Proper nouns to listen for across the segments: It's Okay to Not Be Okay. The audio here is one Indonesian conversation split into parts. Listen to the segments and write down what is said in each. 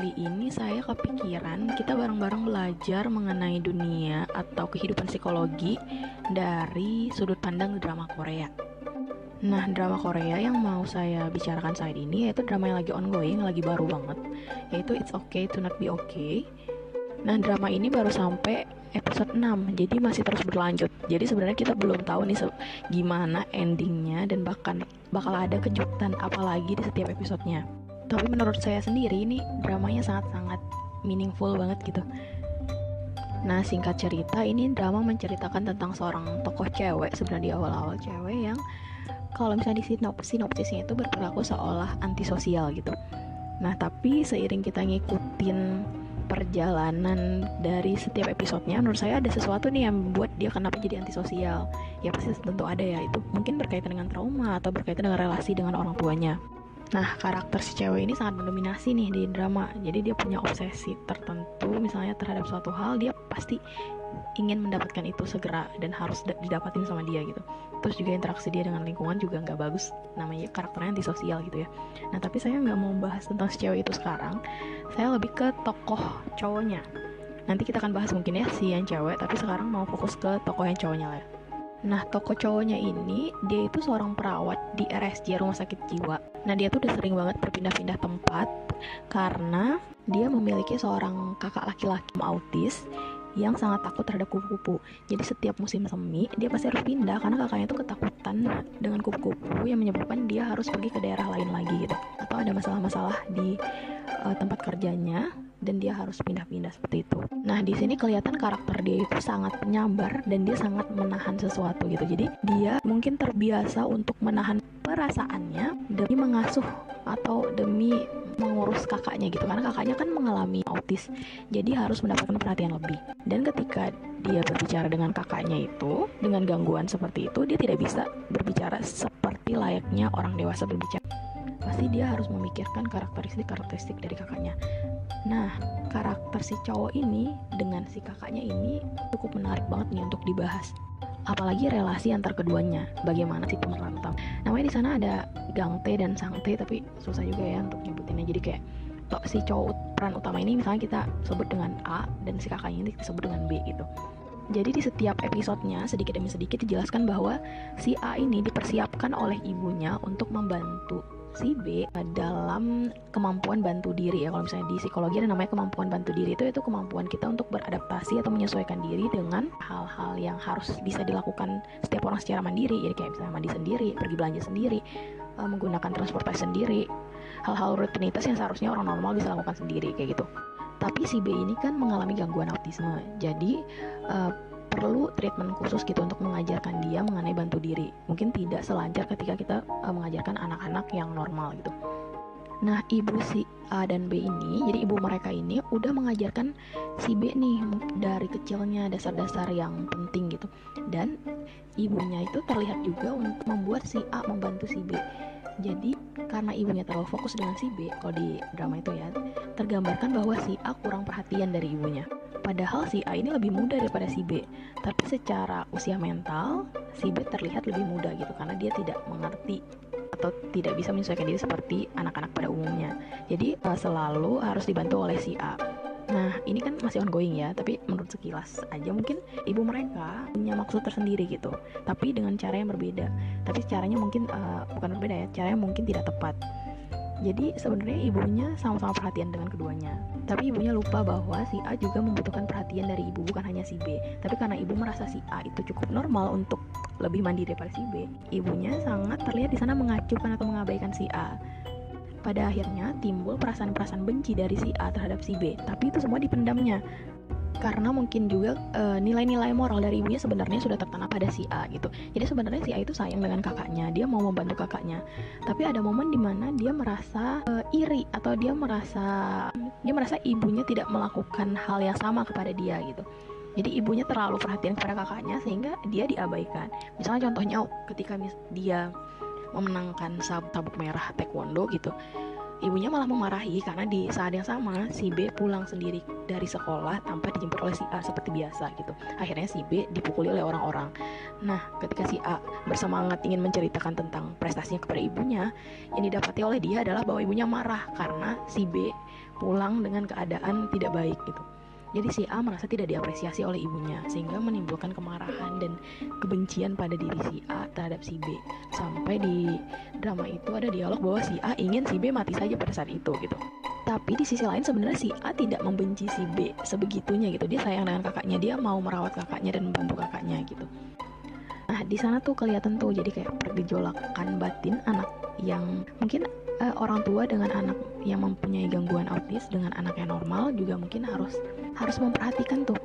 kali ini saya kepikiran kita bareng-bareng belajar mengenai dunia atau kehidupan psikologi dari sudut pandang drama Korea. Nah, drama Korea yang mau saya bicarakan saat ini yaitu drama yang lagi ongoing, lagi baru banget, yaitu It's Okay to Not Be Okay. Nah, drama ini baru sampai episode 6, jadi masih terus berlanjut. Jadi sebenarnya kita belum tahu nih gimana endingnya, dan bakal ada kejutan apalagi di setiap episodenya. Tapi menurut saya sendiri ini dramanya sangat-sangat meaningful banget gitu. Nah, singkat cerita, ini drama menceritakan tentang seorang tokoh cewek, sebenarnya di awal-awal cewek yang kalau misalnya di sinopsisnya itu berperilaku seolah antisosial gitu. Nah, tapi seiring kita ngikutin perjalanan dari setiap episodenya, menurut saya ada sesuatu nih yang membuat dia kenapa jadi antisosial. Ya pasti tentu ada ya, itu mungkin berkaitan dengan trauma atau berkaitan dengan relasi dengan orang tuanya. Nah, karakter si cewek ini sangat mendominasi nih di drama. Jadi dia punya obsesi tertentu misalnya terhadap suatu hal, dia pasti ingin mendapatkan itu segera dan harus didapatin sama dia gitu. Terus juga interaksi dia dengan lingkungan juga nggak bagus, namanya karakternya antisosial gitu ya. Nah, tapi saya nggak mau bahas tentang si cewek itu sekarang. Saya lebih ke tokoh cowoknya. Nanti kita akan bahas mungkin ya si yang cewek, tapi sekarang mau fokus ke tokoh yang cowoknya lah ya. Nah, tokoh cowoknya ini, dia itu seorang perawat di RSJ, Rumah Sakit Jiwa. Nah, dia tuh udah sering banget berpindah-pindah tempat karena dia memiliki seorang kakak laki-laki autis yang sangat takut terhadap kupu-kupu. Jadi setiap musim semi, dia pasti harus pindah karena kakaknya tuh ketakutan dengan kupu-kupu yang menyebabkan dia harus pergi ke daerah lain lagi gitu. Atau ada masalah-masalah di tempat kerjanya, dan dia harus pindah-pindah seperti itu. Nah, di sini kelihatan karakter dia itu sangat penyabar dan dia sangat menahan sesuatu gitu. Jadi dia mungkin terbiasa untuk menahan perasaannya demi mengasuh atau demi mengurus kakaknya gitu, karena kakaknya kan mengalami autis, jadi harus mendapatkan perhatian lebih. Dan ketika dia berbicara dengan kakaknya itu dengan gangguan seperti itu, dia tidak bisa berbicara seperti layaknya orang dewasa berbicara. Pasti dia harus memikirkan karakteristik dari kakaknya. Nah, karakter si cowok ini dengan si kakaknya ini cukup menarik banget nih untuk dibahas. Apalagi relasi antar keduanya, bagaimana si pemeran. Namanya di sana ada Gangte dan Sangte, tapi susah juga ya untuk nyebutinnya. Jadi kayak si cowok peran utama ini misalnya kita sebut dengan A, dan si kakaknya ini disebut dengan B gitu. Jadi di setiap episodenya sedikit demi sedikit dijelaskan bahwa si A ini dipersiapkan oleh ibunya untuk membantu si B dalam kemampuan bantu diri ya. Kalau misalnya di psikologi ada namanya kemampuan bantu diri, itu kemampuan kita untuk beradaptasi atau menyesuaikan diri dengan hal-hal yang harus bisa dilakukan setiap orang secara mandiri. Jadi kayak misalnya mandi sendiri, pergi belanja sendiri, menggunakan transportasi sendiri, hal-hal rutinitas yang seharusnya orang normal bisa lakukan sendiri kayak gitu. Tapi si B ini kan mengalami gangguan autisme, jadi perlu treatment khusus gitu untuk mengajarkan dia mengenai bantu diri. Mungkin tidak selancar ketika kita mengajarkan anak-anak yang normal gitu. Nah, ibu si A dan B ini, jadi ibu mereka ini udah mengajarkan si B nih dari kecilnya dasar-dasar yang penting gitu. Dan ibunya itu terlihat juga untuk membuat si A membantu si B. Jadi karena ibunya terlalu fokus dengan si B, kalau di drama itu ya, tergambarkan bahwa si A kurang perhatian dari ibunya. Padahal si A ini lebih muda daripada si B, tapi secara usia mental si B terlihat lebih muda gitu, karena dia tidak mengerti atau tidak bisa menyesuaikan diri seperti anak-anak pada umumnya. Jadi selalu harus dibantu oleh si A. Nah, ini kan masih ongoing ya, tapi menurut sekilas aja mungkin ibu mereka punya maksud tersendiri gitu, tapi dengan cara yang berbeda. Tapi caranya mungkin bukan berbeda ya, caranya mungkin tidak tepat. Jadi sebenarnya ibunya sama-sama perhatian dengan keduanya, tapi ibunya lupa bahwa si A juga membutuhkan perhatian dari ibu, bukan hanya si B. Tapi karena ibu merasa si A itu cukup normal untuk lebih mandiri daripada si B, ibunya sangat terlihat di sana mengacuhkan atau mengabaikan si A. Pada akhirnya timbul perasaan-perasaan benci dari si A terhadap si B, tapi itu semua dipendamnya. Karena mungkin juga nilai-nilai moral dari ibunya sebenarnya sudah tertanam pada si A gitu. Jadi sebenarnya si A itu sayang dengan kakaknya, dia mau membantu kakaknya. Tapi ada momen dimana dia merasa iri, atau dia merasa ibunya tidak melakukan hal yang sama kepada dia gitu. Jadi ibunya terlalu perhatian kepada kakaknya sehingga dia diabaikan. Misalnya contohnya ketika dia memenangkan sabuk merah taekwondo gitu, ibunya malah memarahi karena di saat yang sama si B pulang sendiri dari sekolah tanpa dijemput oleh si A seperti biasa gitu. Akhirnya si B dipukuli oleh orang-orang. Nah, ketika si A bersemangat ingin menceritakan tentang prestasinya kepada ibunya, yang didapati oleh dia adalah bahwa ibunya marah karena si B pulang dengan keadaan tidak baik gitu. Jadi si A merasa tidak diapresiasi oleh ibunya, sehingga menimbulkan kemarahan dan kebencian pada diri si A terhadap si B. Sampai di drama itu ada dialog bahwa si A ingin si B mati saja pada saat itu gitu. Tapi di sisi lain sebenarnya si A tidak membenci si B sebegitunya gitu. Dia sayang dengan kakaknya, dia mau merawat kakaknya dan membantu kakaknya gitu. Nah, di sana tuh kelihatan tuh jadi kayak pergejolakan batin anak yang mungkin orang tua dengan anak yang mempunyai gangguan autis dengan anak yang normal juga mungkin harus memperhatikan tuh,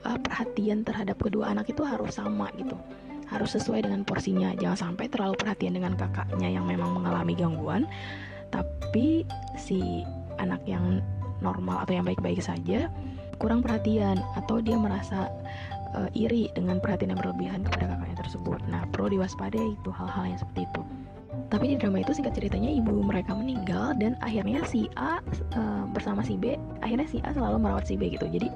perhatian terhadap kedua anak itu harus sama gitu, harus sesuai dengan porsinya. Jangan sampai terlalu perhatian dengan kakaknya yang memang mengalami gangguan, tapi si anak yang normal atau yang baik-baik saja kurang perhatian, atau dia merasa iri dengan perhatian yang berlebihan kepada kakaknya tersebut. Nah, perlu diwaspadai itu hal-hal yang seperti itu. Tapi di drama itu singkat ceritanya ibu mereka meninggal, dan akhirnya si A bersama si B, akhirnya si A selalu merawat si B gitu. Jadi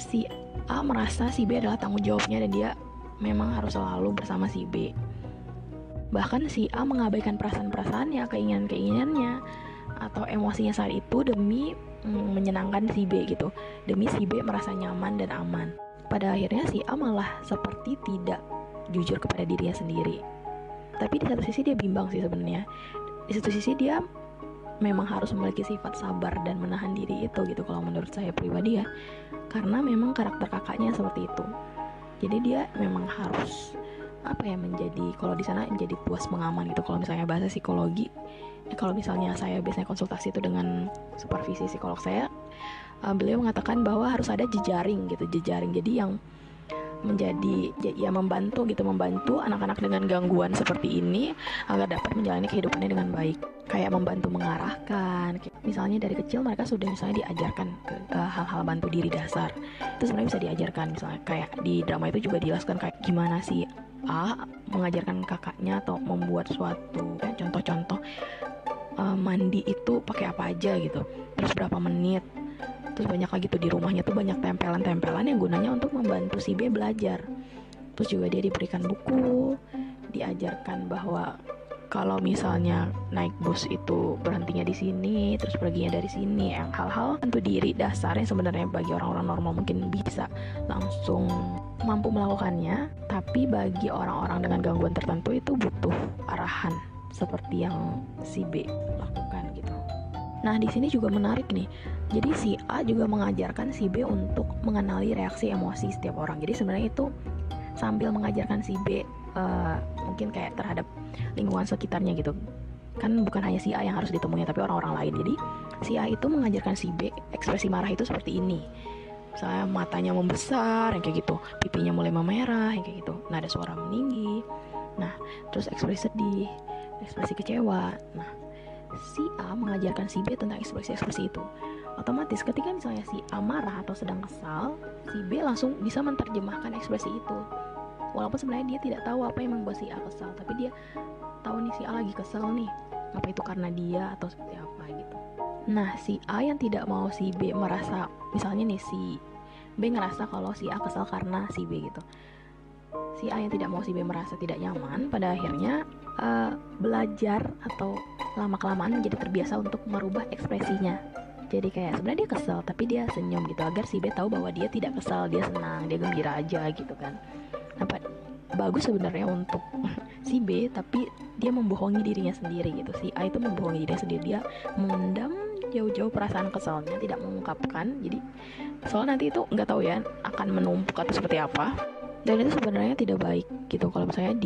si A merasa si B adalah tanggung jawabnya dan dia memang harus selalu bersama si B. Bahkan si A mengabaikan perasaan-perasaannya, keinginan-keinginannya, atau emosinya saat itu demi menyenangkan si B gitu, demi si B merasa nyaman dan aman. Pada akhirnya si A malah seperti tidak jujur kepada dirinya sendiri. Tapi di satu sisi dia bimbang sih sebenarnya. Di satu sisi dia memang harus memiliki sifat sabar dan menahan diri itu gitu, kalau menurut saya pribadi ya. Karena memang karakter kakaknya seperti itu. Jadi dia memang harus menjadi, kalau di sana menjadi puas mengaman gitu. Kalau misalnya bahasa psikologi, kalau misalnya saya biasanya konsultasi itu dengan supervisi psikolog saya, beliau mengatakan bahwa harus ada jejaring gitu, jejaring. Jadi yang menjadi ya membantu anak-anak dengan gangguan seperti ini agar dapat menjalani kehidupannya dengan baik, kayak membantu mengarahkan. Misalnya dari kecil mereka sudah misalnya diajarkan hal-hal bantu diri dasar, itu sebenarnya bisa diajarkan. Misalnya kayak di drama itu juga dijelaskan kayak gimana si A mengajarkan kakaknya atau membuat suatu contoh-contoh, mandi itu pakai apa aja gitu, terus berapa menit. Terus banyak lagi tuh di rumahnya tuh banyak tempelan-tempelan yang gunanya untuk membantu si B belajar. Terus juga dia diberikan buku, diajarkan bahwa kalau misalnya naik bus itu berhentinya di sini, terus perginya dari sini. Yang hal-hal untuk diri dasarnya sebenarnya bagi orang-orang normal mungkin bisa langsung mampu melakukannya, tapi bagi orang-orang dengan gangguan tertentu itu butuh arahan seperti yang si B lakukan gitu. Nah, di sini juga menarik nih. Jadi si A juga mengajarkan si B untuk mengenali reaksi emosi setiap orang. Jadi sebenarnya itu sambil mengajarkan si B mungkin kayak terhadap lingkungan sekitarnya gitu. Kan bukan hanya si A yang harus ditemui, tapi orang-orang lain. Jadi si A itu mengajarkan si B ekspresi marah itu seperti ini. Misalnya matanya membesar, yang kayak gitu. Pipinya mulai memerah, yang kayak gitu. Nada suara meninggi. Nah, terus ekspresi sedih, ekspresi kecewa. Nah, si A mengajarkan si B tentang ekspresi-ekspresi itu. Otomatis ketika misalnya si A marah atau sedang kesal, si B langsung bisa menerjemahkan ekspresi itu. Walaupun sebenarnya dia tidak tahu apa yang membuat si A kesal, tapi dia tahu nih si A lagi kesal nih, apa itu karena dia atau seperti apa gitu. Nah, si A yang tidak mau si B merasa, misalnya nih si B ngerasa kalau si A kesal karena si B gitu. Si A yang tidak mau si B merasa tidak nyaman, pada akhirnya belajar atau lama-kelamaan menjadi terbiasa untuk merubah ekspresinya. Jadi kayak sebenarnya dia kesel tapi dia senyum gitu, agar si B tahu bahwa dia tidak kesel, dia senang, dia gembira aja gitu kan. Apa bagus sebenarnya untuk si B, tapi dia membohongi dirinya sendiri gitu. Si A itu membohongi dirinya sendiri, dia mendam jauh-jauh perasaan keselnya, tidak mengungkapkan. Jadi soal nanti itu nggak tahu ya akan menumpuk atau seperti apa. Dan itu sebenarnya tidak baik gitu. Kalau misalnya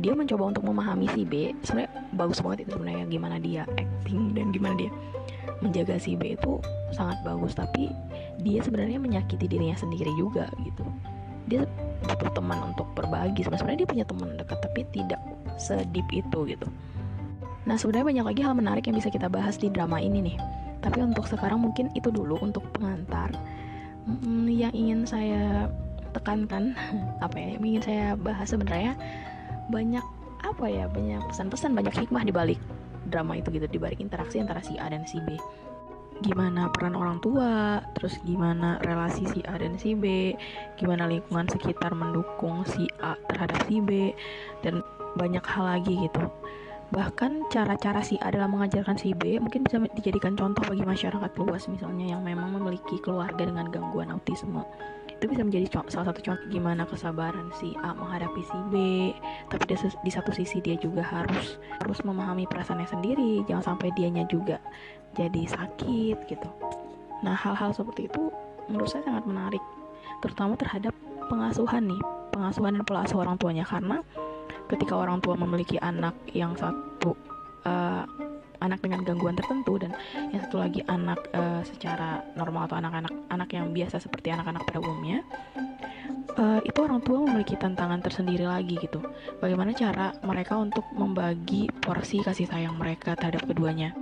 dia mencoba untuk memahami si B, sebenarnya bagus banget itu sebenarnya, gimana dia acting dan gimana dia menjaga si B itu sangat bagus. Tapi dia sebenarnya menyakiti dirinya sendiri juga gitu. Dia butuh teman untuk berbagi. Sebenarnya dia punya teman dekat, tapi tidak sedip itu gitu. Nah, sebenarnya banyak lagi hal menarik yang bisa kita bahas di drama ini nih. Tapi untuk sekarang mungkin itu dulu untuk pengantar. Yang ingin saya tekankan yang ingin saya bahas sebenarnya banyak banyak pesan-pesan, banyak hikmah di balik drama itu gitu, di balik interaksi antara si A dan si B. Gimana peran orang tua, terus gimana relasi si A dan si B, gimana lingkungan sekitar mendukung si A terhadap si B, dan banyak hal lagi gitu. Bahkan cara-cara si A dalam mengajarkan si B mungkin bisa dijadikan contoh bagi masyarakat luas, misalnya yang memang memiliki keluarga dengan gangguan autisme. Itu bisa menjadi salah satu contoh gimana kesabaran si A menghadapi si B, tapi di satu sisi dia juga harus memahami perasaannya sendiri, jangan sampai dianya juga jadi sakit gitu. Nah, hal-hal seperti itu menurut saya sangat menarik, terutama terhadap pengasuhan dan pola asuh orang tuanya, karena ketika orang tua memiliki anak yang satu anak dengan gangguan tertentu dan yang satu lagi anak secara normal atau anak yang biasa seperti anak-anak pada umumnya, itu orang tua memiliki tantangan tersendiri lagi gitu. Bagaimana cara mereka untuk membagi porsi kasih sayang mereka terhadap keduanya?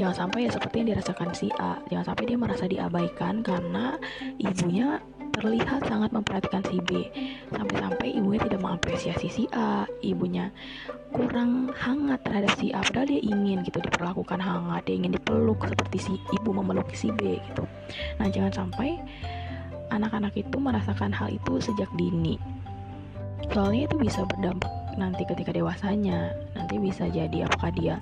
Jangan sampai ya seperti yang dirasakan si A, jangan sampai dia merasa diabaikan karena ibunya terlihat sangat memperhatikan si B, sampai-sampai ibunya tidak mengapresiasi si A, ibunya kurang hangat terhadap si A, padahal dia ingin gitu diperlakukan hangat, dia ingin dipeluk seperti si ibu memeluk si B gitu. Nah, jangan sampai anak-anak itu merasakan hal itu sejak dini, soalnya itu bisa berdampak nanti ketika dewasanya. Nanti bisa jadi apakah dia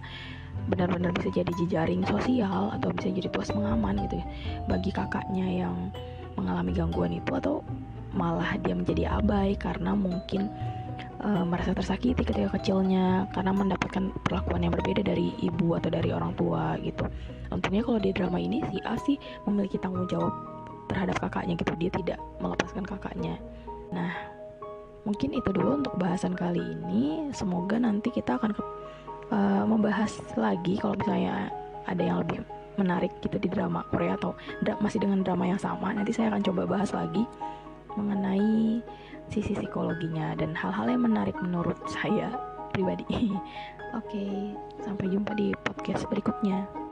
benar-benar bisa jadi jejaring sosial atau bisa jadi tuas pengaman gitu ya bagi kakaknya yang mengalami gangguan itu, atau malah dia menjadi abai karena mungkin merasa tersakiti ketika kecilnya karena mendapatkan perlakuan yang berbeda dari ibu atau dari orang tua gitu. Untungnya kalau di drama ini si A sih memiliki tanggung jawab terhadap kakaknya gitu, dia tidak melepaskan kakaknya. Nah, mungkin itu dulu untuk bahasan kali ini. Semoga nanti kita akan membahas lagi kalau misalnya ada yang lebih menarik gitu di drama Korea atau masih dengan drama yang sama. Nanti saya akan coba bahas lagi mengenai sisi psikologinya dan hal-hal yang menarik menurut saya pribadi. Oke, sampai jumpa di podcast berikutnya.